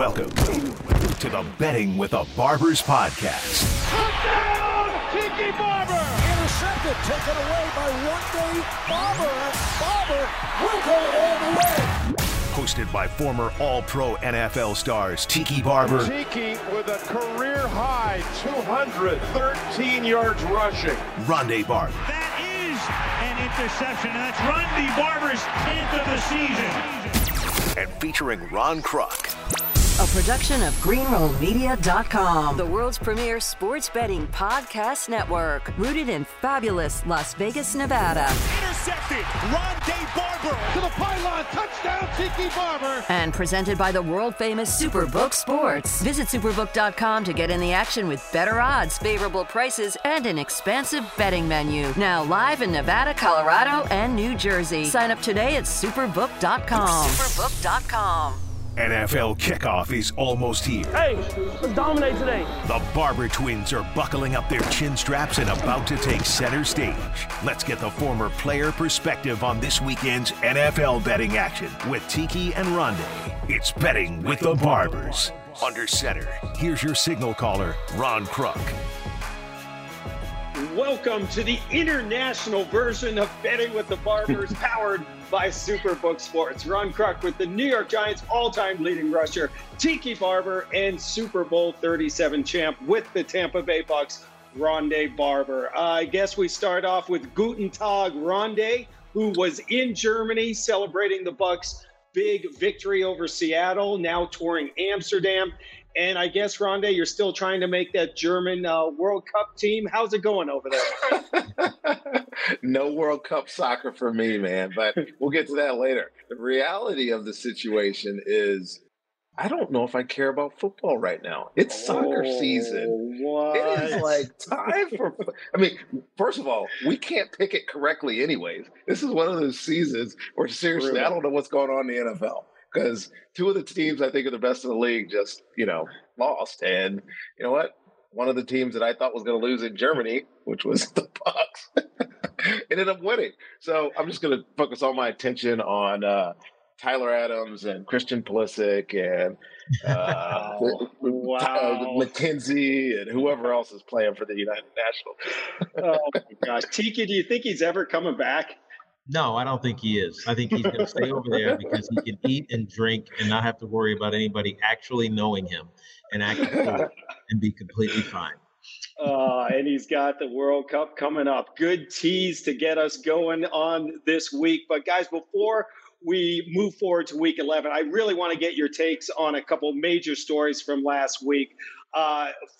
Welcome to the Betting with the Barbers podcast. Touchdown, Tiki Barber! Intercepted, taken away by Rondé Barber. Barber will go all the way. Hosted by former All-Pro NFL stars Tiki Barber. Tiki with a career-high 213 yards rushing. Rondé Barber. That is an interception, and that's Rondé Barber's 10th of the season. And featuring Ron Kruk. A production of GreenRollMedia.com, the world's premier sports betting podcast network, rooted in fabulous Las Vegas, Nevada. Intercepted, Rondé Barber to the pylon, touchdown, Tiki Barber. And presented by the world-famous SuperBook Sports. Visit SuperBook.com to get in the action with better odds, favorable prices, and an expansive betting menu. Now live in Nevada, Colorado, and New Jersey. Sign up today at SuperBook.com. SuperBook.com. NFL kickoff is almost here. Hey, let's dominate today. The Barber twins are buckling up their chin straps and about to take center stage. Let's get the former player perspective on this weekend's NFL betting action with Tiki and Rondé. It's Betting with the Barbers. Under center, here's your signal caller, Ron Kruk. Welcome to the international version of Betting with the Barbers, powered by SuperBook Sports. Ron Kruk with the New York Giants' all-time leading rusher, Tiki Barber, and Super Bowl 37 champ with the Tampa Bay Bucks, Rondé Barber. I guess we start off with Guten Tag Rondé, who was in Germany celebrating the Bucks' big victory over Seattle, now touring Amsterdam. And I guess, Rondé, you're still trying to make that German World Cup team. How's it going over there? No World Cup soccer for me, man, but we'll get to that later. The reality of the situation is I don't know if I care about football right now. It's soccer season. What? It is like time for – I mean, first of all, we can't pick it correctly anyways. This is one of those seasons where seriously I don't know what's going on in the NFL. Because two of the teams I think are the best in the league just, lost. And you know what? One of the teams that I thought was going to lose in Germany, which was the Bucks, ended up winning. So I'm just going to focus all my attention on Tyler Adams and Christian Pulisic and McKenzie and whoever else is playing for the United National. Oh, my gosh. Tiki, do you think he's ever coming back? No, I don't think he is. I think he's going to stay over there because he can eat and drink and not have to worry about anybody actually knowing him and be completely fine. And he's got the World Cup coming up. Good tease to get us going on this week. But, guys, before we move forward to Week 11, I really want to get your takes on a couple major stories from last week.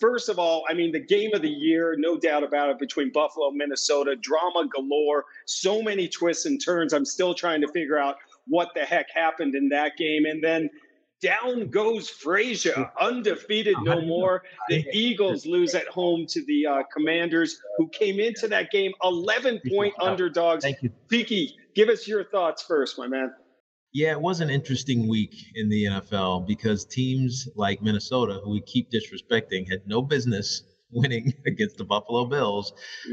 First of all, I mean, the game of the year, no doubt about it, between Buffalo and Minnesota, drama galore, so many twists and turns. I'm still trying to figure out what the heck happened in that game. And then down goes Frazier, undefeated no more. The Eagles lose at home to the Commanders, who came into that game 11-point underdogs. Thank you. Tiki, give us your thoughts first, my man. Yeah, it was an interesting week in the NFL because teams like Minnesota, who we keep disrespecting, had no business winning against the Buffalo Bills.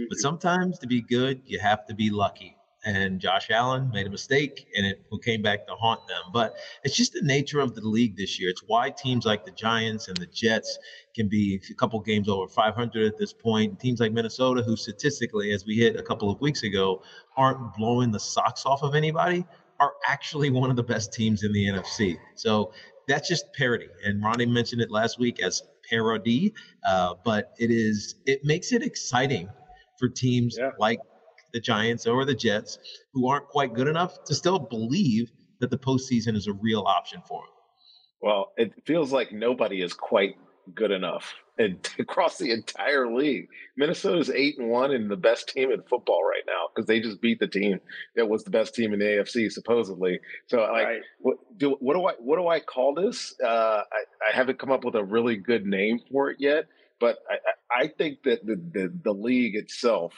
But sometimes to be good, you have to be lucky. And Josh Allen made a mistake, and it came back to haunt them. But it's just the nature of the league this year. It's why teams like the Giants and the Jets can be a couple games over 500 at this point. Teams like Minnesota, who statistically, as we hit a couple of weeks ago, aren't blowing the socks off of anybody, are actually one of the best teams in the NFC. So that's just parity. And Rondé mentioned it last week as parody, but it makes it exciting for teams like the Giants or the Jets who aren't quite good enough to still believe that the postseason is a real option for them. Well, it feels like nobody is quite good enough across the entire league. Minnesota's 8-1 and the best team in football right now because they just beat the team that was the best team in the AFC supposedly. So, what do I call this? I haven't come up with a really good name for it yet, but I think that the league itself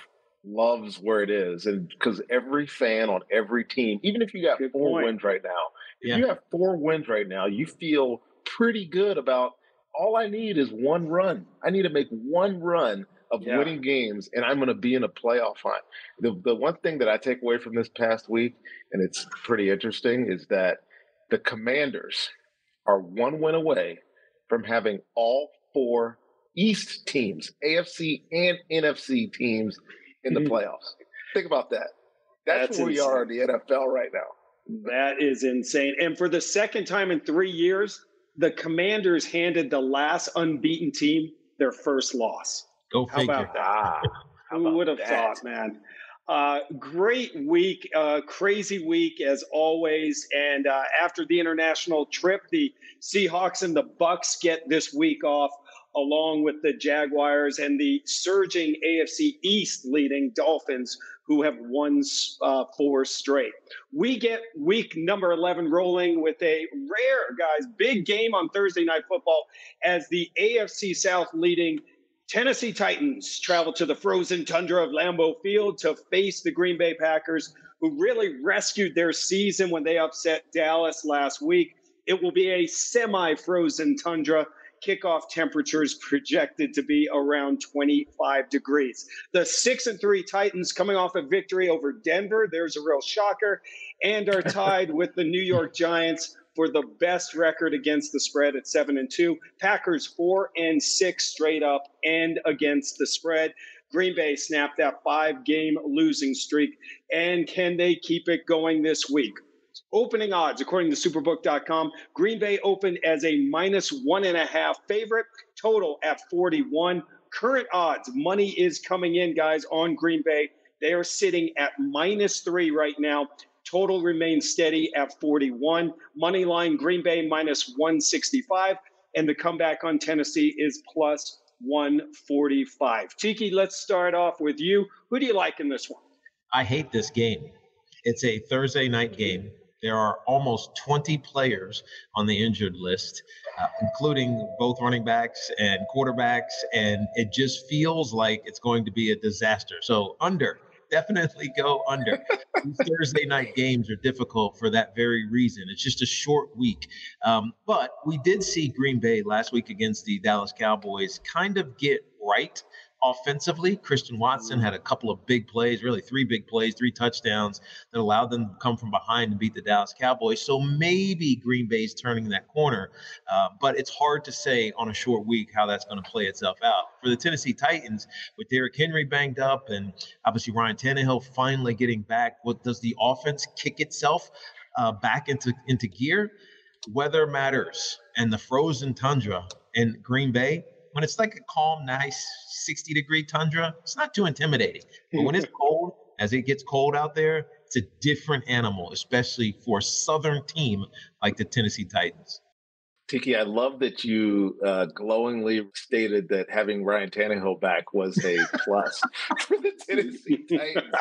loves where it is, and because every fan on every team, even if you got wins right now, you have 4 wins right now, you feel pretty good about. All I need is one run. I need to make one run of winning games, and I'm going to be in a playoff hunt. The one thing that I take away from this past week, and it's pretty interesting, is that the Commanders are one win away from having all four East teams, AFC and NFC teams, in the playoffs. Think about that. That's where we are in the NFL right now. That is insane. And for the second time in 3 years, the Commanders handed the last unbeaten team their first loss. Go figure. How about that? Who would have thought, man? Great week, crazy week as always. And after the international trip, the Seahawks and the Bucks get this week off, along with the Jaguars and the surging AFC East leading Dolphins, who have won four straight. We get week number 11 rolling with a rare, guys, big game on Thursday Night Football as the AFC South leading Tennessee Titans travel to the frozen tundra of Lambeau Field to face the Green Bay Packers, who really rescued their season when they upset Dallas last week. It will be a semi-frozen tundra. Kickoff temperatures projected to be around 25 degrees. The 6-3 Titans coming off a victory over Denver. There's a real shocker. And are tied with the New York Giants for the best record against the spread at 7-2. Packers 4-6 straight up and against the spread. Green Bay snapped that 5-game losing streak. And can they keep it going this week? Opening odds, according to SuperBook.com, Green Bay opened as a -1.5 favorite, total at 41. Current odds, money is coming in, guys, on Green Bay. They are sitting at -3 right now. Total remains steady at 41. Money line, Green Bay -165. And the comeback on Tennessee is +145. Tiki, let's start off with you. Who do you like in this one? I hate this game. It's a Thursday night game. There are almost 20 players on the injured list, including both running backs and quarterbacks, and it just feels like it's going to be a disaster. So under, definitely go under. These Thursday night games are difficult for that very reason. It's just a short week. But we did see Green Bay last week against the Dallas Cowboys kind of get right offensively. Christian Watson had a couple of big plays, really 3 big plays, 3 touchdowns that allowed them to come from behind and beat the Dallas Cowboys. So maybe Green Bay's turning that corner, but it's hard to say on a short week how that's going to play itself out. For the Tennessee Titans, with Derrick Henry banged up and obviously Ryan Tannehill finally getting back, what does the offense kick itself back into gear? Weather matters, and the frozen tundra in Green Bay, when it's like a calm, nice 60-degree tundra, it's not too intimidating. But when it's cold, as it gets cold out there, it's a different animal, especially for a southern team like the Tennessee Titans. Tiki, I love that you glowingly stated that having Ryan Tannehill back was a plus for the Tennessee Titans.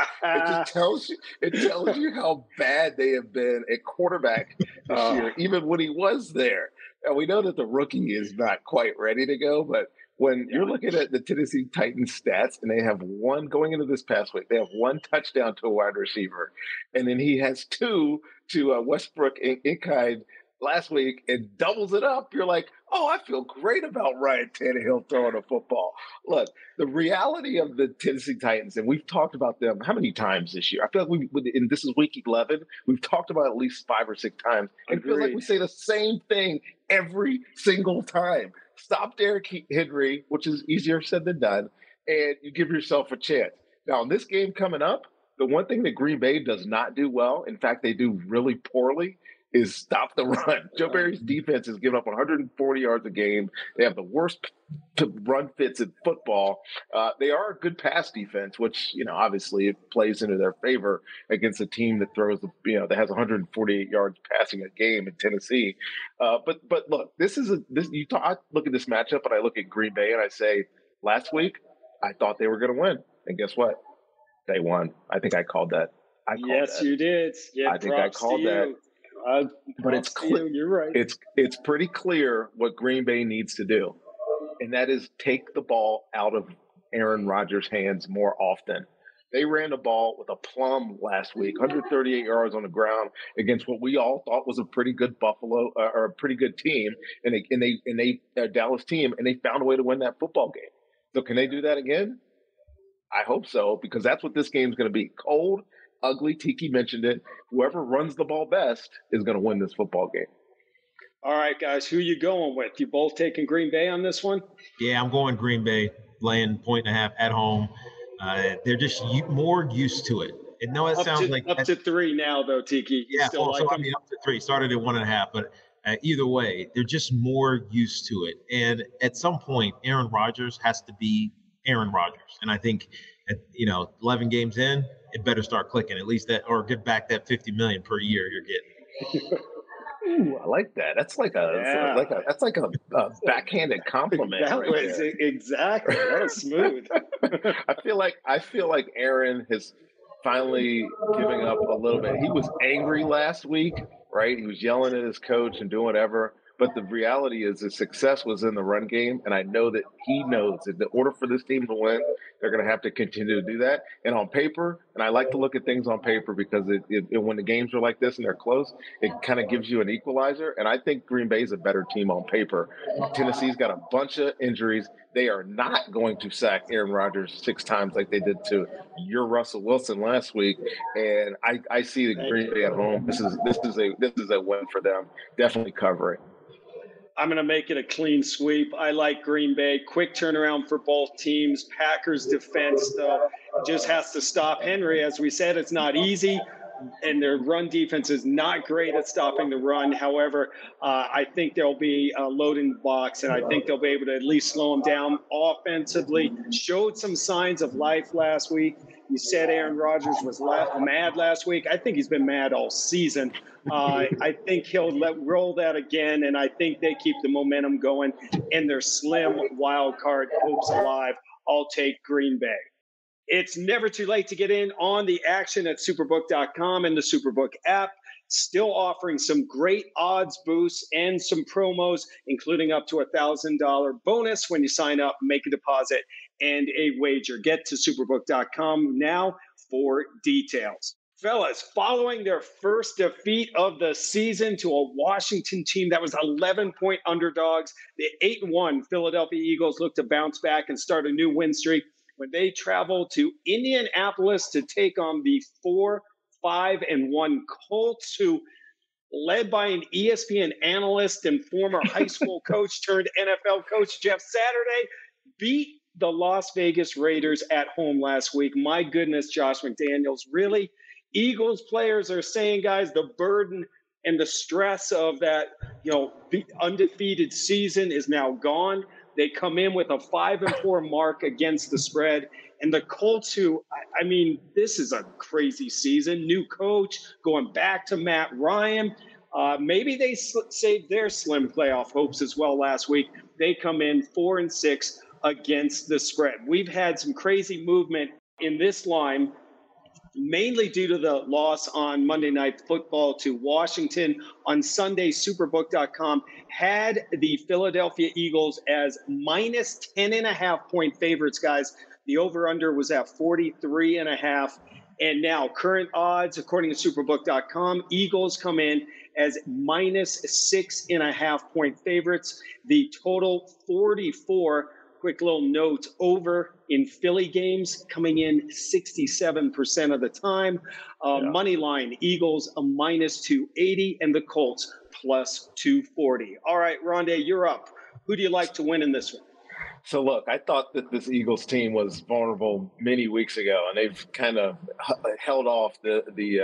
It just tells you how bad they have been at quarterback this year, even when he was there. And we know that the rookie is not quite ready to go, but when you're looking at the Tennessee Titans stats, and they have one going into this past week, they have 1 touchdown to a wide receiver, and then he has 2 to Westbrook and Inkind last week and doubles it up. You're like, oh, I feel great about Ryan Tannehill throwing a football. Look, the reality of the Tennessee Titans, and we've talked about them how many times this year? I feel like and this is week 11, we've talked about at least 5 or 6 times. And it feels like we say the same thing every single time. Stop Derrick Henry, which is easier said than done, and you give yourself a chance. Now, in this game coming up, the one thing that Green Bay does not do well, in fact, they do really poorly, is stop the run. Joe Barry's defense has given up 140 yards a game. They have the worst run fits in football. They are a good pass defense, which, obviously it plays into their favor against a team that that has 148 yards passing a game in Tennessee. But look, I look at this matchup and I look at Green Bay and I say, last week I thought they were going to win. And guess what? They won. I think I called that. You did. Yeah, I think I called that. But it's clear. You're right. It's pretty clear what Green Bay needs to do, and that is take the ball out of Aaron Rodgers' hands more often. They ran the ball with a plum last week, 138 yards on the ground against what we all thought was a pretty good Buffalo or a pretty good team, and a Dallas team, and they found a way to win that football game. So can they do that again? I hope so, because that's what this game's going to be: cold, ugly. Tiki mentioned it. Whoever runs the ball best is going to win this football game. All right, guys, who are you going with? You both taking Green Bay on this one? Yeah, I'm going Green Bay, laying 1.5 at home. They're just more used to it. And no, it sounds like up to 3 now, though, Tiki. Yeah, so I mean, up to 3. Started at 1.5, but either way, they're just more used to it. And at some point, Aaron Rodgers has to be Aaron Rodgers. And I think, 11 games in, it better start clicking at least that, or get back that $50 million per year you're getting. Ooh, I like that. That's like a backhanded compliment. That right was there. Exactly. That was smooth. I feel like Aaron has finally giving up a little bit. He was angry last week, right? He was yelling at his coach and doing whatever. But the reality is his success was in the run game, and I know that he knows that in order for this team to win, they're going to have to continue to do that. And on paper, and I like to look at things on paper because when the games are like this and they're close, it kind of gives you an equalizer. And I think Green Bay is a better team on paper. Tennessee's got a bunch of injuries. They are not going to sack Aaron Rodgers 6 times like they did to your Russell Wilson last week. And I see the Green Bay at home. This is a win for them. Definitely covering. I'm going to make it a clean sweep. I like Green Bay. Quick turnaround for both teams. Packers defense, though, just has to stop Henry. As we said, it's not easy, and their run defense is not great at stopping the run. However, I think they'll be loading the box, and I think they'll be able to at least slow them down offensively. Showed some signs of life last week. You said Aaron Rodgers was mad last week. I think he's been mad all season. I think he'll roll that again, and I think they keep the momentum going and their slim wild card hopes alive. I'll take Green Bay. It's never too late to get in on the action at superbook.com and the Superbook app. Still offering some great odds boosts and some promos, including up to a $1,000 bonus when you sign up, make a deposit, and a wager. Get to superbook.com now for details. Fellas, following their first defeat of the season to a Washington team that was 11-point underdogs, the 8-1 Philadelphia Eagles look to bounce back and start a new win streak when they travel to Indianapolis to take on the 4-5-1 Colts, who, led by an ESPN analyst and former high school coach turned NFL coach Jeff Saturday, beat the Las Vegas Raiders at home last week. My goodness, Josh McDaniels, really? Eagles players are saying, guys, the burden and the stress of that, undefeated season is now gone. They come in with a 5-4 mark against the spread. And the Colts, who, I mean, this is a crazy season. New coach, going back to Matt Ryan. Maybe they saved their slim playoff hopes as well last week. They come in 4-6 against the spread. We've had some crazy movement in this line, mainly due to the loss on Monday Night Football to Washington. On Sunday, Superbook.com had the Philadelphia Eagles as minus 10.5-point favorites, guys. The over-under was at 43.5. And now current odds, according to Superbook.com, Eagles come in as minus 6.5-point favorites. The total 44. Quick little note, over in Philly games coming in 67% of the time. Money line, Eagles a minus 280 and the Colts plus 240. All right, Rondé, you're up. Who do you like to win in this one? So, look, I thought that this Eagles team was vulnerable many weeks ago, and they've kind of held off the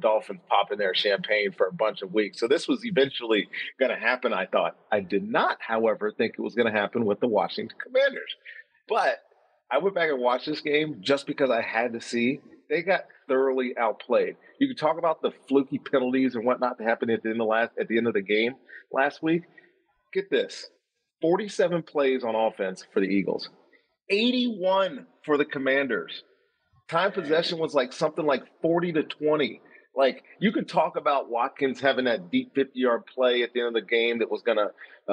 Dolphins popping their champagne for a bunch of weeks. So this was eventually going to happen, I thought. I did not, however, think it was going to happen with the Washington Commanders. But I went back and watched this game just because I had to see. They got thoroughly outplayed. You can talk about the fluky penalties and whatnot that happened at the end of the game last week. Get this. 47 plays on offense for the Eagles, 81 for the Commanders. Time possession was something like 40-20. Like, you can talk about Watkins having that deep 50-yard play at the end of the game that was going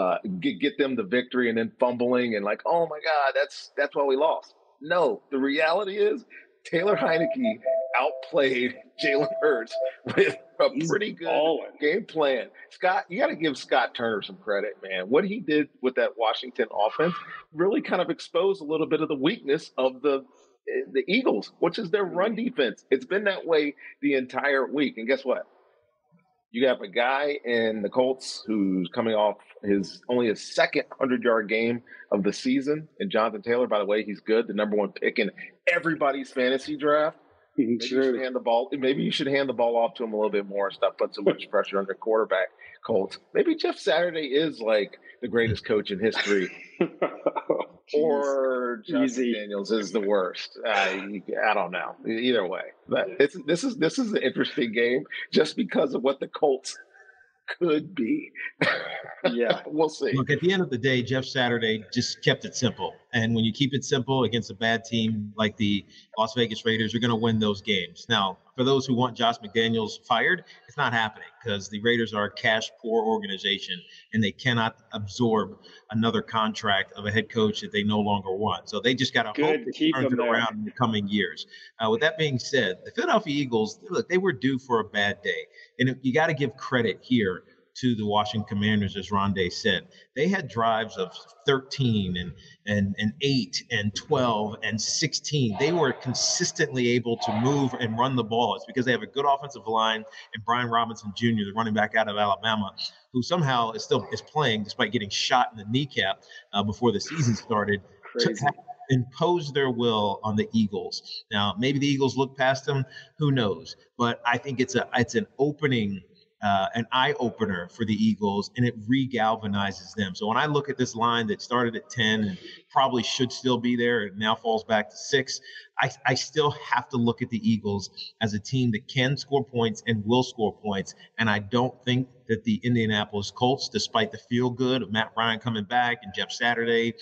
to get them the victory, and then fumbling and oh my God, that's why we lost. No, the reality is Taylor Heinicke outplayed Jalen Hurts with a pretty good game plan. Scott, you got to give Scott Turner some credit, man. What he did with that Washington offense really kind of exposed a little bit of the weakness of the Eagles, which is their run defense. It's been that way the entire week. And guess what? You have a guy in the Colts who's coming off his second 100-yard game of the season. And Jonathan Taylor, by the way, he's good. The number one pick in everybody's fantasy draft. Maybe you should hand the ball off to him a little bit more and stop putting so much pressure on the quarterback, Colts. Maybe Jeff Saturday is like the greatest coach in history. Or Justin Daniels is the worst. I don't know. Either way, but this is an interesting game just because of what the Colts could be. Yeah, we'll see. Look, at the end of the day, Jeff Saturday just kept it simple. And when you keep it simple against a bad team like the Las Vegas Raiders, you're going to win those games. Now, for those who want Josh McDaniels fired, it's not happening because the Raiders are a cash-poor organization, and they cannot absorb another contract of a head coach that they no longer want. So they just got to hope it turns it around in the coming years. With that being said, the Philadelphia Eagles, look, they were due for a bad day. And you got to give credit here to the Washington Commanders, as Rondé said. They had drives of 13 and 8 and 12 and 16. They were consistently able to move and run the ball. It's because they have a good offensive line and Brian Robinson Jr., the running back out of Alabama, who somehow is still playing despite getting shot in the kneecap before the season started. Crazy. Impose their will on the Eagles. Now, maybe the Eagles look past them. Who knows? But I think it's an opening, an eye-opener for the Eagles, and it regalvanizes them. So when I look at this line that started at 10 and probably should still be there, it now falls back to 6, I still have to look at the Eagles as a team that can score points and will score points. And I don't think that the Indianapolis Colts, despite the feel good of Matt Ryan coming back and Jeff Saturday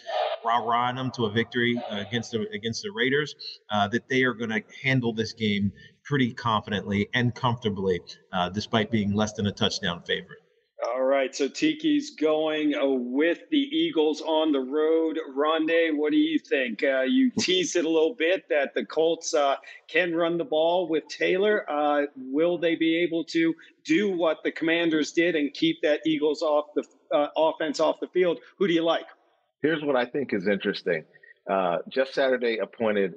rah-rahing them to a victory against the Raiders, that they are going to handle this game pretty confidently and comfortably, despite being less than a touchdown favorite. All right, so Tiki's going with the Eagles on the road. Rondé, what do you think? You teased it a little bit that the Colts can run the ball with Taylor. Will they be able to do what the Commanders did and keep that Eagles offense off the field? Who do you like? Here's what I think is interesting. Jeff Saturday appointed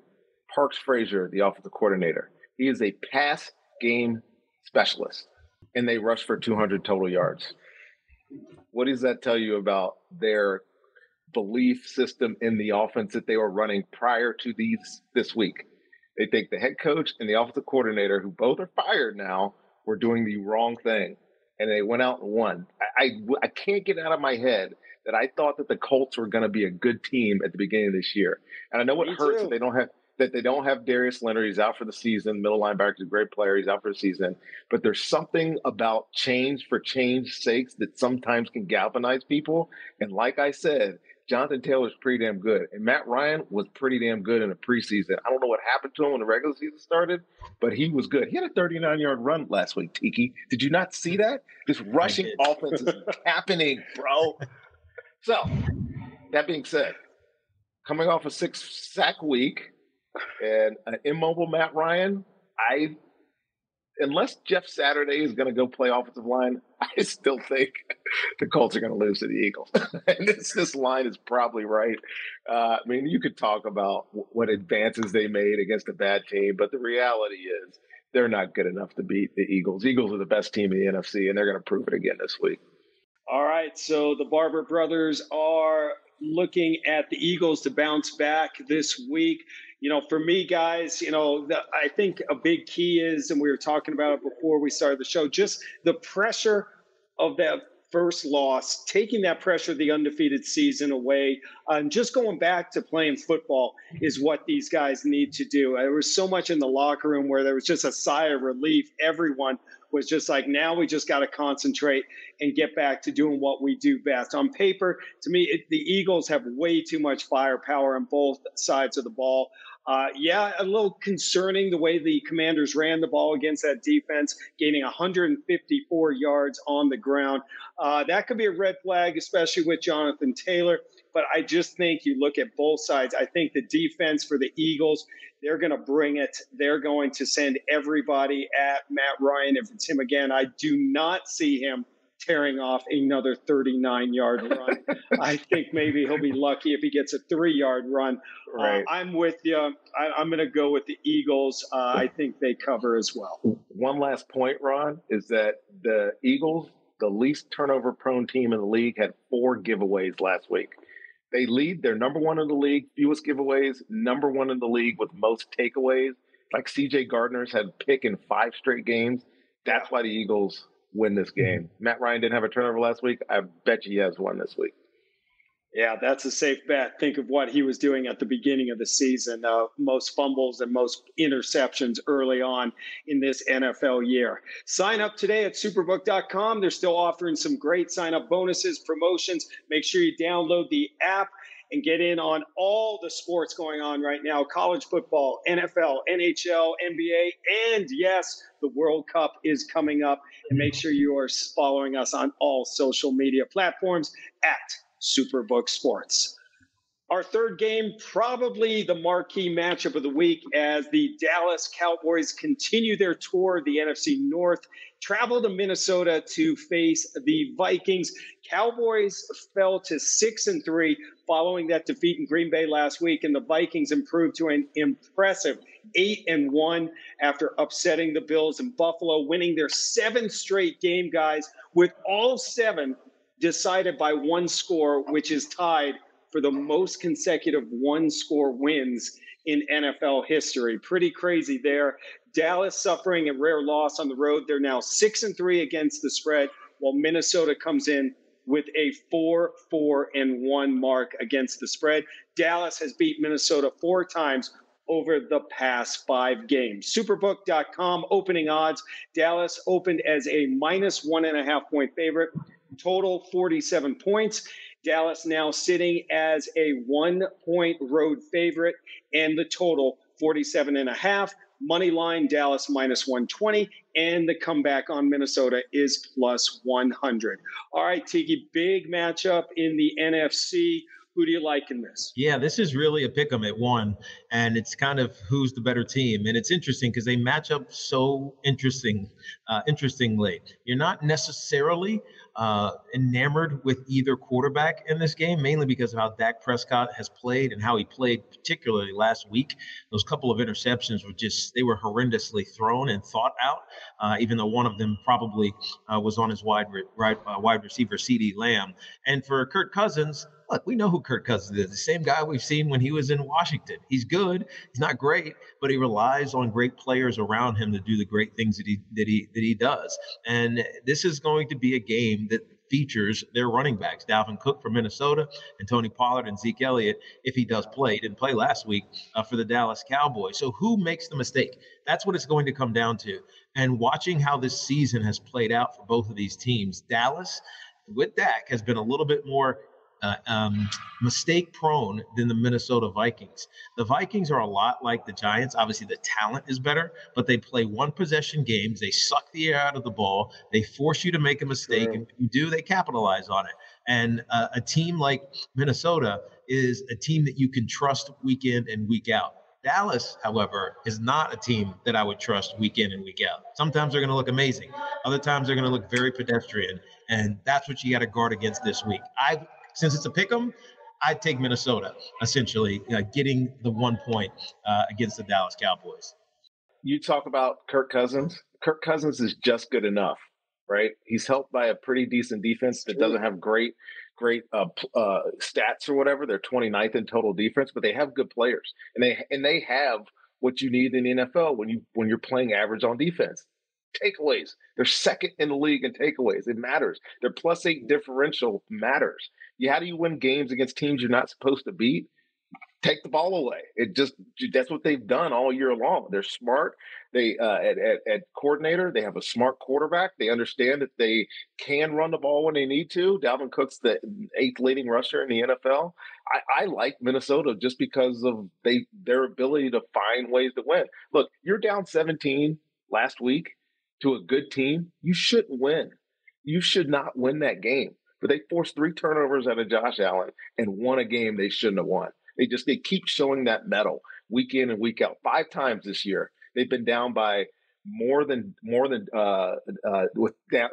Parks Fraser, the offensive coordinator. He is a pass game specialist, and they rush for 200 total yards. What does that tell you about their belief system in the offense that they were running prior to this week? They think the head coach and the offensive coordinator, who both are fired now, were doing the wrong thing, and they went out and won. I can't get out of my head that I thought that the Colts were going to be a good team at the beginning of this year. And I know it hurts that they don't have Darius Leonard. He's out for the season. Middle linebacker is a great player. He's out for the season. But there's something about change for change's sakes that sometimes can galvanize people. And like I said, Jonathan Taylor's pretty damn good. And Matt Ryan was pretty damn good in the preseason. I don't know what happened to him when the regular season started, but he was good. He had a 39-yard run last week, Tiki. Did you not see that? This rushing offense is happening, bro. So, that being said, coming off a 6-sack week – and an immobile Matt Ryan, unless Jeff Saturday is going to go play offensive line, I still think the Colts are going to lose to the Eagles. And this line is probably right. I mean, you could talk about what advances they made against a bad team, but the reality is they're not good enough to beat the Eagles. Eagles are the best team in the NFC, and they're going to prove it again this week. All right, so the Barber brothers are looking at the Eagles to bounce back this week. You know, for me, guys, you know, I think a big key is, and we were talking about it before we started the show, just the pressure of that first loss, taking that pressure of the undefeated season away, and just going back to playing football is what these guys need to do. There was so much in the locker room where there was just a sigh of relief. Everyone was just like, now we just got to concentrate and get back to doing what we do best. On paper, to me, the Eagles have way too much firepower on both sides of the ball. A little concerning the way the Commanders ran the ball against that defense, gaining 154 yards on the ground. That could be a red flag, especially with Jonathan Taylor. But I just think you look at both sides. I think the defense for the Eagles, they're going to bring it. They're going to send everybody at Matt Ryan. If it's him again, I do not see him tearing off another 39-yard run. I think maybe he'll be lucky if he gets a 3-yard run. Right. I'm with you. I'm going to go with the Eagles. I think they cover as well. One last point, Ron, is that the Eagles, the least turnover-prone team in the league, had 4 giveaways last week. They lead. They're number one in the league, fewest giveaways, number one in the league with most takeaways. Like C.J. Gardner's had a pick in 5 straight games. That's why the Eagles win this game. Matt Ryan didn't have a turnover last week. I bet you he has one this week. Yeah, that's a safe bet. Think of what he was doing at the beginning of the season. Most fumbles and most interceptions early on in this NFL year. Sign up today at superbook.com. They're still offering some great sign-up bonuses, promotions. Make sure you download the app and get in on all the sports going on right now. College football, NFL, NHL, NBA, and yes, the World Cup is coming up. And make sure you are following us on all social media platforms at SuperBook Sports. Our third game, probably the marquee matchup of the week, as the Dallas Cowboys continue their tour of the NFC North, travel to Minnesota to face the Vikings. Cowboys fell to 6-3 following that defeat in Green Bay last week, and the Vikings improved to an impressive 8-1 after upsetting the Bills in Buffalo, winning their 7th straight game, guys, with all 7 decided by one score, which is tied for the most consecutive one-score wins in NFL history. Pretty crazy there. Dallas suffering a rare loss on the road. They're now 6-3 against the spread, while Minnesota comes in with a 4-1 mark against the spread. Dallas has beat Minnesota 4 times over the past 5 games. Superbook.com opening odds. Dallas opened as a -1.5-point favorite. Total 47 points. Dallas now sitting as a 1-point road favorite, and the total 47.5. Money line, Dallas -120, and the comeback on Minnesota is +100. All right, Tiki, big matchup in the NFC. Who do you like in this? Yeah, this is really a pick 'em at 1, and it's kind of who's the better team. And it's interesting because they match up so interestingly. You're not necessarily enamored with either quarterback in this game, mainly because of how Dak Prescott has played and how he played, particularly last week. Those couple of interceptions were they were horrendously thrown and thought out, even though one of them probably was on his wide receiver, C.D. Lamb. And for Kirk Cousins, look, we know who Kirk Cousins is, the same guy we've seen when he was in Washington. He's good. He's not great, but he relies on great players around him to do the great things that he does. And this is going to be a game that features their running backs, Dalvin Cook for Minnesota and Tony Pollard and Zeke Elliott, if he does play. He didn't play last week for the Dallas Cowboys. So who makes the mistake? That's what it's going to come down to. And watching how this season has played out for both of these teams, Dallas with Dak has been a little bit more mistake prone than the Minnesota Vikings. The Vikings are a lot like the Giants. Obviously, the talent is better, but they play one possession games. They suck the air out of the ball. They force you to make a mistake. Sure. And if you do, they capitalize on it. And a team like Minnesota is a team that you can trust week in and week out. Dallas, however, is not a team that I would trust week in and week out. Sometimes they're going to look amazing. Other times they're going to look very pedestrian. And that's what you got to guard against this week. Since it's a pick'em, I'd take Minnesota, essentially, getting the 1 point against the Dallas Cowboys. You talk about Kirk Cousins. Kirk Cousins is just good enough, right? He's helped by a pretty decent defense that doesn't have great stats or whatever. They're 29th in total defense, but they have good players, and they have what you need in the NFL when you're playing average on defense. Takeaways. They're second in the league in takeaways. It matters. Their +8 differential matters. How do you win games against teams you're not supposed to beat? Take the ball away. That's what they've done all year long. They're smart. They at coordinator, they have a smart quarterback. They understand that they can run the ball when they need to. Dalvin Cook's the 8th leading rusher in the NFL. I like Minnesota just because of their ability to find ways to win. Look, you're down 17 last week to a good team. You shouldn't win. You should not win that game. But they forced 3 turnovers out of Josh Allen and won a game they shouldn't have won. They keep showing that medal week in and week out. 5 times this year, they've been down by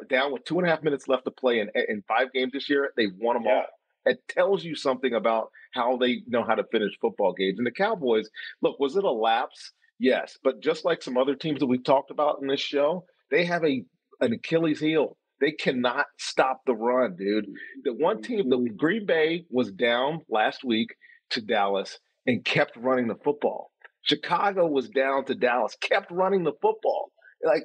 down with 2.5 minutes left to play in 5 games this year, they won them all. It tells you something about how they know how to finish football games. And the Cowboys, look, was it a lapse? Yes. But just like some other teams that we've talked about in this show, they have an Achilles heel. They cannot stop the run, dude. The one team, the Green Bay, was down last week to Dallas and kept running the football. Chicago was down to Dallas, kept running the football. Like,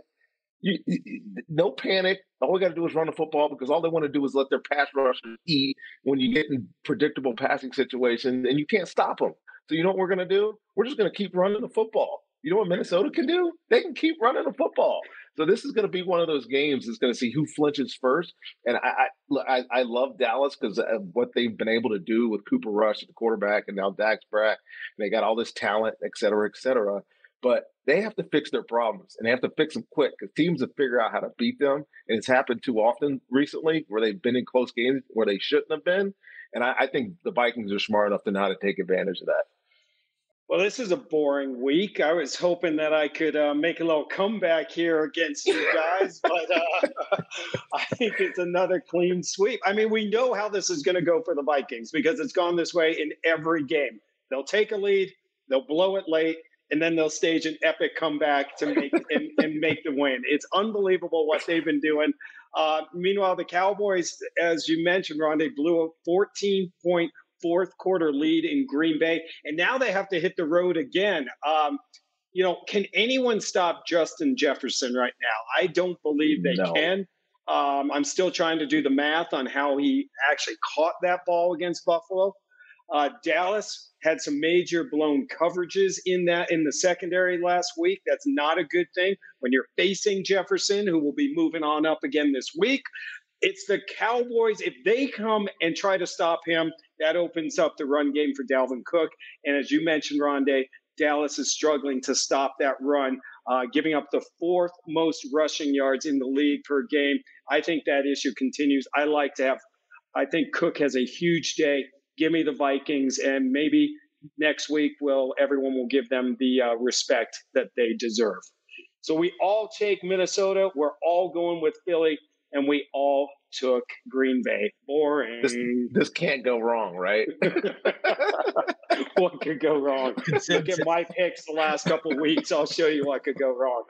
no panic. All we got to do is run the football, because all they want to do is let their pass rushers eat when you get in predictable passing situations, and you can't stop them. So you know what we're going to do? We're just going to keep running the football. You know what Minnesota can do? They can keep running the football. So this is going to be one of those games that's going to see who flinches first. And I love Dallas because of what they've been able to do with Cooper Rush at the quarterback, and now Dak Prescott, and they got all this talent, et cetera, et cetera. But they have to fix their problems, and they have to fix them quick, because teams have figured out how to beat them. And it's happened too often recently where they've been in close games where they shouldn't have been. And I think the Vikings are smart enough to know how to take advantage of that. Well, this is a boring week. I was hoping that I could make a little comeback here against you guys, but I think it's another clean sweep. I mean, we know how this is going to go for the Vikings, because it's gone this way in every game. They'll take a lead, they'll blow it late, and then they'll stage an epic comeback to make and make the win. It's unbelievable what they've been doing. Meanwhile, the Cowboys, as you mentioned, Ron, they blew a 14-point fourth quarter lead in Green Bay, and now they have to hit the road again. You know, can anyone stop Justin Jefferson right now? I don't believe they can. I'm still trying to do the math on how he actually caught that ball against Buffalo. Dallas had some major blown coverages in the secondary last week. That's not a good thing when you're facing Jefferson, who will be moving on up again this week. It's the Cowboys. If they come and try to stop him, that opens up the run game for Dalvin Cook. And as you mentioned, Rondé, Dallas is struggling to stop that run, giving up the fourth most rushing yards in the league per game. I think that issue continues. I think Cook has a huge day. Give me the Vikings, and maybe next week everyone will give them the respect that they deserve. So we all take Minnesota. We're all going with Philly. And we all took Green Bay. Boring. This can't go wrong, right? What could go wrong? Look at my picks the last couple of weeks. I'll show you what could go wrong.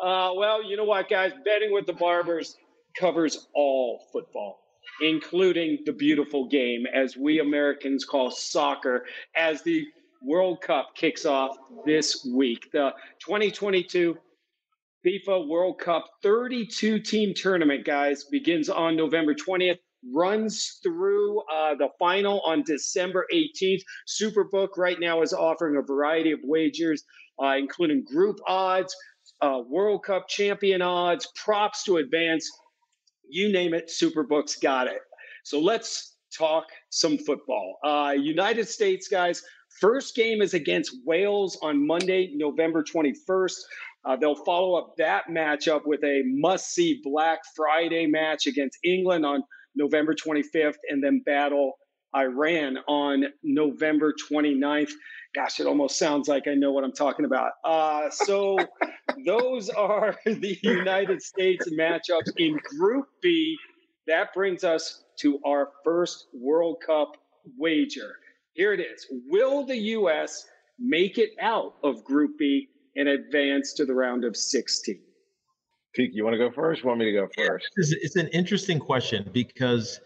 Well, you know what, guys? Betting with the Barbers covers all football, including the beautiful game, as we Americans call soccer, as the World Cup kicks off this week. The 2022 FIFA World Cup 32-team tournament, guys, begins on November 20th, runs through the final on December 18th. SuperBook right now is offering a variety of wagers, including group odds, World Cup champion odds, props to advance. You name it, SuperBook's got it. So let's talk some football. United States, guys, first game is against Wales on Monday, November 21st. They'll follow up that matchup with a must-see Black Friday match against England on November 25th, and then battle Iran on November 29th. Gosh, it almost sounds like I know what I'm talking about. So those are the United States matchups in Group B. That brings us to our first World Cup wager. Here it is. Will the U.S. make it out of Group B and advance to the round of 16? Pete, you want to go first? You want me to go first? It's an interesting question, because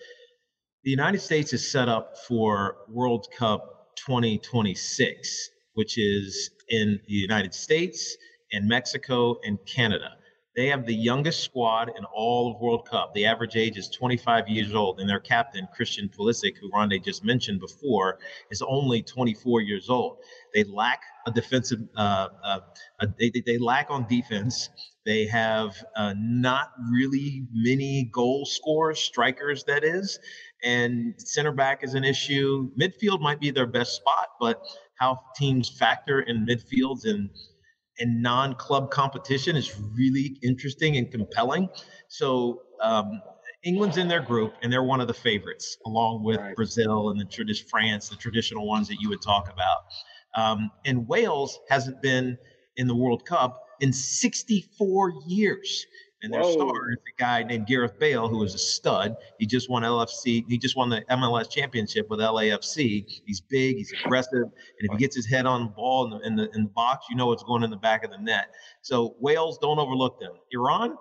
the United States is set up for World Cup 2026, which is in the United States and Mexico and Canada. They have the youngest squad in all of World Cup. The average age is 25 years old, and their captain, Christian Pulisic, who Rondé just mentioned before, is only 24 years old. They lack a defensive. They lack on defense. They have not really many goal scorers, strikers, that is, and center back is an issue. Midfield might be their best spot, but how teams factor in midfields and non-club competition is really interesting and compelling. So England's in their group, and they're one of the favorites, along with Brazil and France, the traditional ones that you would talk about. And Wales hasn't been in the World Cup in 64 years. And their star is a guy named Gareth Bale, who is a stud. He just won LFC. He just won the MLS championship with LAFC. He's big. He's aggressive. And if he gets his head on the ball in the box, you know what's going in the back of the net. So Wales, don't overlook them. Iran,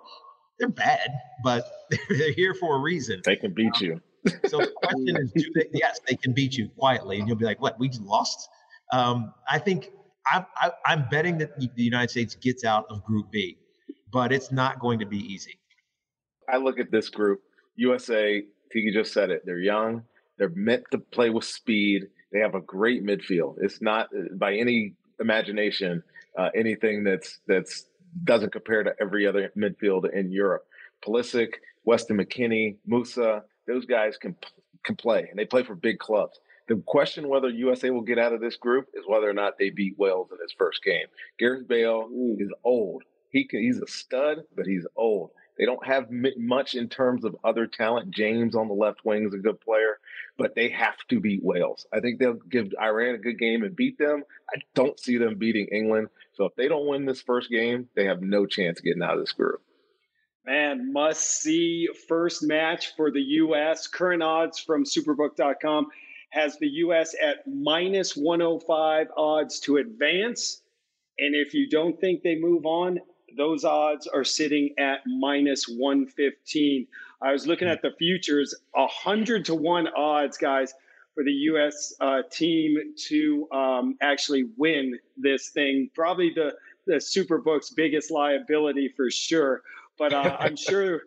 they're bad, but they're here for a reason. They can beat you. So the question is, yes, they can beat you quietly. And you'll be like, what, we just lost? I think I'm betting that the United States gets out of Group B. But it's not going to be easy. I look at this group, USA, Tiki just said it. They're young. They're meant to play with speed. They have a great midfield. It's not by any imagination anything that's doesn't compare to every other midfield in Europe. Pulisic, Weston McKinney, Musa, those guys can play, and they play for big clubs. The question whether USA will get out of this group is whether or not they beat Wales in his first game. Gareth Bale is old. He's a stud, but he's old. They don't have much in terms of other talent. James on the left wing is a good player, but they have to beat Wales. I think they'll give Iran a good game and beat them. I don't see them beating England. So if they don't win this first game, they have no chance getting out of this group. Man, must-see first match for the U.S. Current odds from SuperBook.com has the U.S. at minus 105 odds to advance. And if you don't think they move on, those odds are sitting at minus 115. I was looking at the futures, 100 to 1 odds, guys, for the U.S. Team to actually win this thing. Probably the Superbook's biggest liability for sure. But I'm sure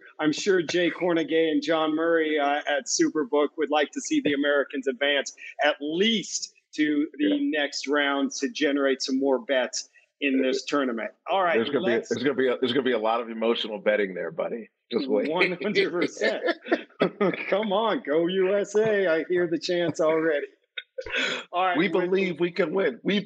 Jay Cornegay and John Murray at Superbook would like to see the Americans advance at least to the next round to generate some more bets in this tournament. All right, there's gonna be a lot of emotional betting there, buddy. Just wait. 100%. Come on, go USA! I hear the chants already. All right, we believe we can win. Well,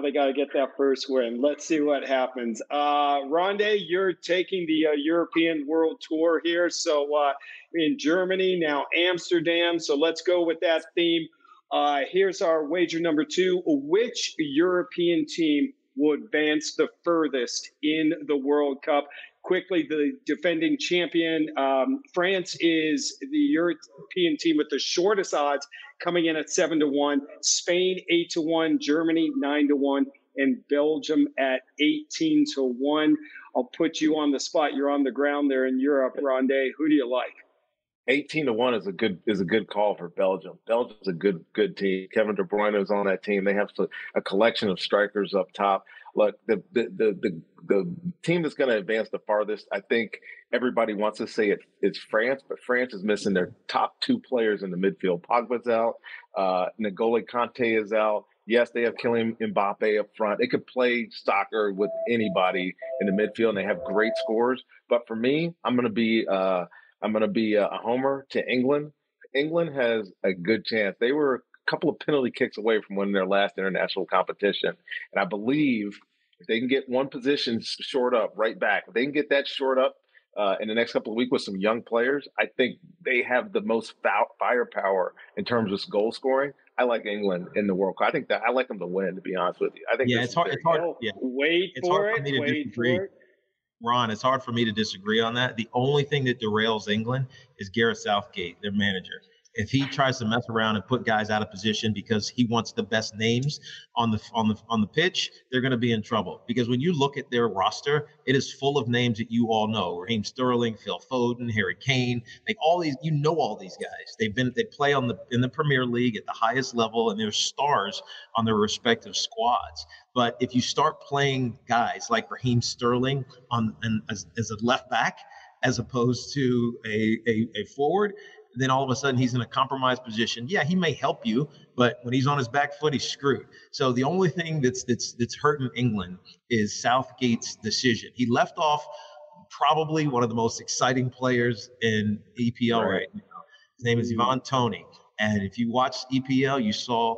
they got to get that first win. Let's see what happens. Rondé, you're taking the European World Tour here, so in Germany now, Amsterdam. So let's go with that theme. Here's our wager number 2. Which European team will advance the furthest in the World Cup? Quickly, the defending champion, France, is the European team with the shortest odds, coming in at 7-1. Spain, 8-1. Germany, 9-1. And Belgium at 18-1. I'll put you on the spot. You're on the ground there in Europe, Rondé. Who do you like? 18-1 is a good call for Belgium. Belgium's a good team. Kevin De Bruyne is on that team. They have a collection of strikers up top. Look, the team that's going to advance the farthest, I think everybody wants to say it's France, but France is missing their top 2 players in the midfield. Pogba's out. N'Golo Kanté is out. Yes, they have Kylian Mbappe up front. They could play soccer with anybody in the midfield, and they have great scores. But for me, I'm going to be a homer to England. England has a good chance. They were a couple of penalty kicks away from winning their last international competition. And I believe if they can get one position short up right back, if they can get that short up in the next couple of weeks with some young players, I think they have the most firepower in terms of goal scoring. I like England in the World Cup. I think that I like them to win, to be honest with you. I think it's hard. It's hard. Yeah. Wait for it. Ron, it's hard for me to disagree on that. The only thing that derails England is Gareth Southgate, their manager. If he tries to mess around and put guys out of position because he wants the best names on the pitch, they're going to be in trouble. Because when you look at their roster, it is full of names that you all know: Raheem Sterling, Phil Foden, Harry Kane. Like all these, you know, all these guys. They play in the Premier League at the highest level, and they're stars on their respective squads. But if you start playing guys like Raheem Sterling as a left back as opposed to a forward, then all of a sudden he's in a compromised position. Yeah, he may help you, but when he's on his back foot, he's screwed. So the only thing that's hurting England is Southgate's decision. He left off probably one of the most exciting players in EPL right now. His name is Ivan Toney, and if you watched EPL, you saw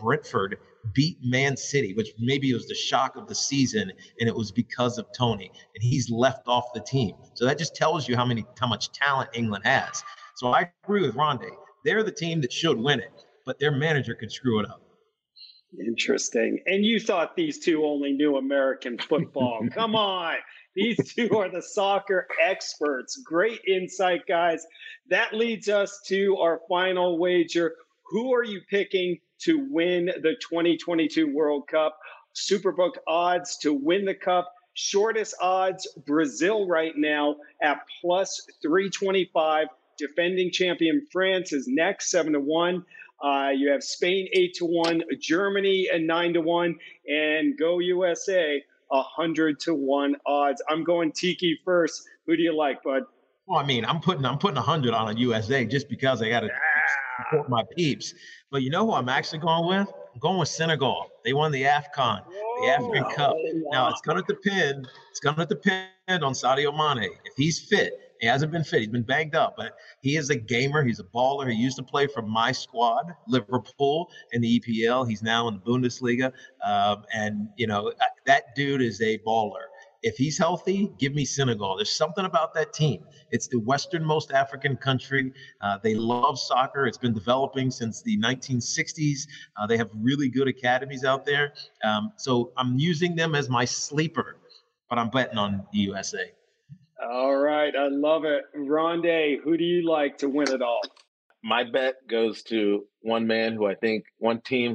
Brentford beat Man City, which maybe was the shock of the season, and it was because of Toney, and he's left off the team. So that just tells you how much talent England has. So I agree with Rondé. They're the team that should win it, but their manager could screw it up. Interesting. And you thought these two only knew American football. Come on. These two are the soccer experts. Great insight, guys. That leads us to our final wager. Who are you picking to win the 2022 World Cup? SuperBook odds to win the cup. Shortest odds, Brazil right now at plus 325. Defending champion France is next, 7-1. You have Spain 8-1, Germany and 9-1, and go USA 100-1 odds. I'm going Tiki first. Who do you like, bud? Well, I mean, I'm putting 100 on a USA just because I got to support my peeps. But you know who I'm actually going with? I'm going with Senegal. They won the AFCON, the African Cup. Now it's going to depend on Sadio Mane if he's fit. He hasn't been fit. He's been banged up, but he is a gamer. He's a baller. He used to play for my squad, Liverpool, in the EPL. He's now in the Bundesliga. And, you know, that dude is a baller. If he's healthy, give me Senegal. There's something about that team. It's the westernmost African country. They love soccer. It's been developing since the 1960s. They have really good academies out there. So I'm using them as my sleeper, but I'm betting on the USA. All right. I love it. Rondé, who do you like to win it all? My bet goes to one team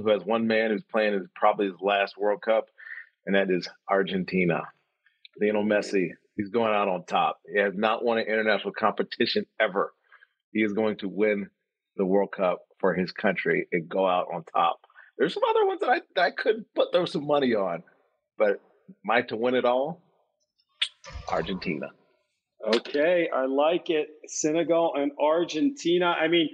who has one man who's playing is probably his last World Cup, and that is Argentina. Lionel Messi, he's going out on top. He has not won an international competition ever. He is going to win the World Cup for his country and go out on top. There's some other ones that I could throw some money on, but my to win it all, Argentina. Okay, I like it. Senegal and Argentina. I mean,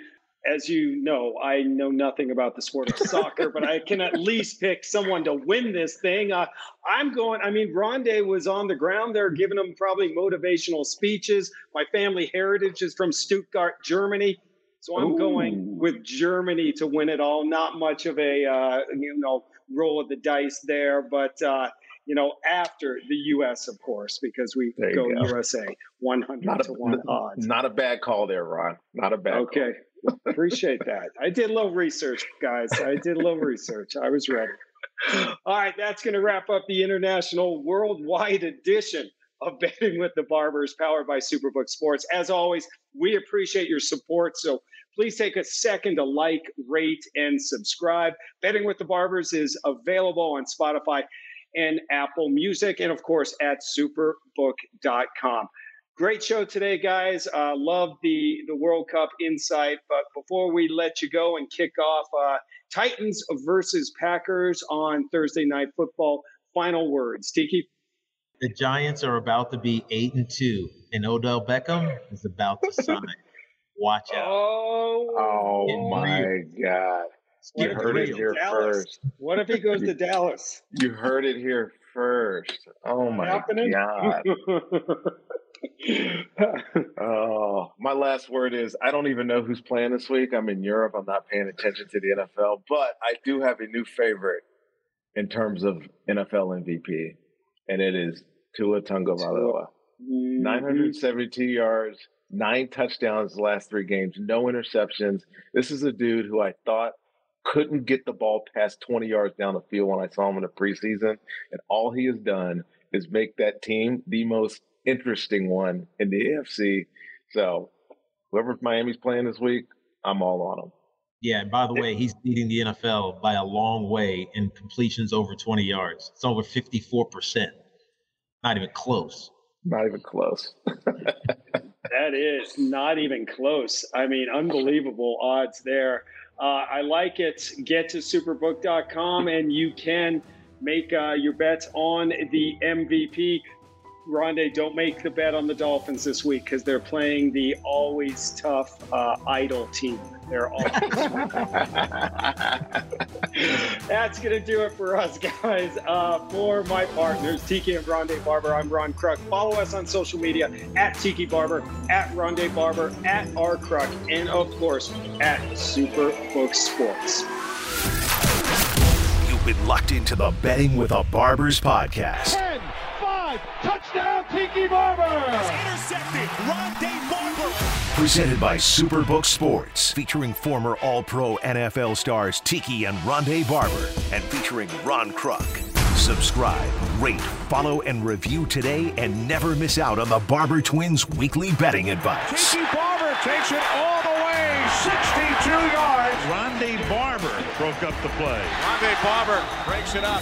as you know, I know nothing about the sport of soccer, but I can at least pick someone to win this thing. Rondé was on the ground there giving them probably motivational speeches. My family heritage is from Stuttgart, Germany. So I'm going with Germany to win it all. Not much of a, roll of the dice there, but after the U.S., of course, because we go USA 100-1 odds. Not a bad call there, Ron. Not a bad call. Okay. Appreciate that. I did a little research, guys. I was ready. All right. That's going to wrap up the international worldwide edition of Betting with the Barbers, powered by SuperBook Sports. As always, we appreciate your support. So please take a second to like, rate, and subscribe. Betting with the Barbers is available on Spotify and Apple Music, and of course at superbook.com. Great show today, guys. Love the World Cup insight. But before we let you go and kick off, Titans versus Packers on Thursday Night Football. Final words, Tiki. The Giants are about to be 8-2, and Odell Beckham is about to sign. Watch out! Oh my God! You heard it here first. What if he goes to Dallas? You heard it here first. Oh, my God. Oh, my last word is I don't even know who's playing this week. I'm in Europe. I'm not paying attention to the NFL. But I do have a new favorite in terms of NFL MVP, and it is Tua Tagovailoa. 972 yards, 9 touchdowns the last 3 games, no interceptions. This is a dude who I thought couldn't get the ball past 20 yards down the field when I saw him in the preseason. And all he has done is make that team the most interesting one in the AFC. So whoever Miami's playing this week, I'm all on him. Yeah, and by the way, he's leading the NFL by a long way in completions over 20 yards. It's over 54%. Not even close. That is not even close. I mean, unbelievable odds there. I like it. Get to superbook.com and you can make your bets on the MVP. Rondé, don't make the bet on the Dolphins this week because they're playing the always tough idol team. They're all. That's going to do it for us, guys. For my partners, Tiki and Rondé Barber, I'm Ron Kruk. Follow us on social media at Tiki Barber, at Rondé Barber, at R Kruk, and of course at SuperBook Sports. You've been locked into the Betting with a Barber's podcast. 10-5, touchdown Tiki Barber! It's intercepted, Rondé Barber. Presented by SuperBook Sports, featuring former All-Pro NFL stars Tiki and Rondé Barber, and featuring Ron Kruk. Subscribe, rate, follow, and review today, and never miss out on the Barber Twins' weekly betting advice. Tiki Barber takes it all the way, 62 yards. Rondé Barber broke up the play. Rondé Barber breaks it up.